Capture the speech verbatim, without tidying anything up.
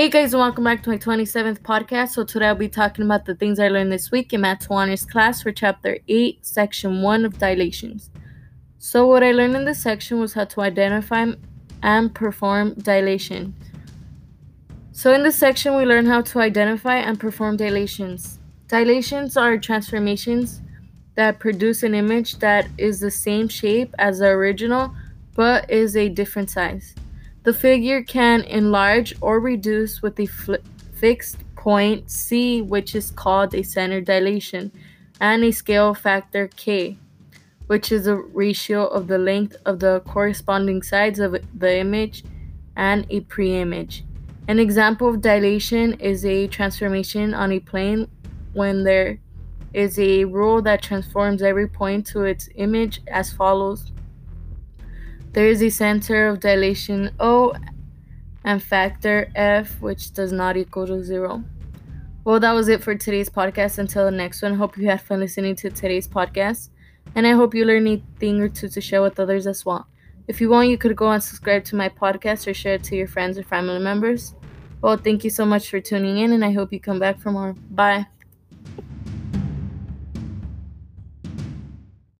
Hey guys, welcome back to my twenty-seventh podcast. So today I'll be talking about the things I learned this week in Matt Tawana's class for chapter eight, section one of dilations. So what I learned in this section was how to identify and perform dilation. So in this section we learn how to identify and perform dilations. Dilations are transformations that produce an image that is the same shape as the original but is a different size. The figure can enlarge or reduce with a fl- fixed point C, which is called a center dilation, and a scale factor K, which is the ratio of the length of the corresponding sides of the image and a pre-image. An example of dilation is a transformation on a plane when there is a rule that transforms every point to its image as follows. There is a center of dilation O and factor F, which does not equal to zero. Well, that was it for today's podcast. Until the next one, hope you had fun listening to today's podcast. And I hope you learned a thing or two to share with others as well. If you want, you could go and subscribe to my podcast or share it to your friends or family members. Well, thank you so much for tuning in, and I hope you come back for more. Bye.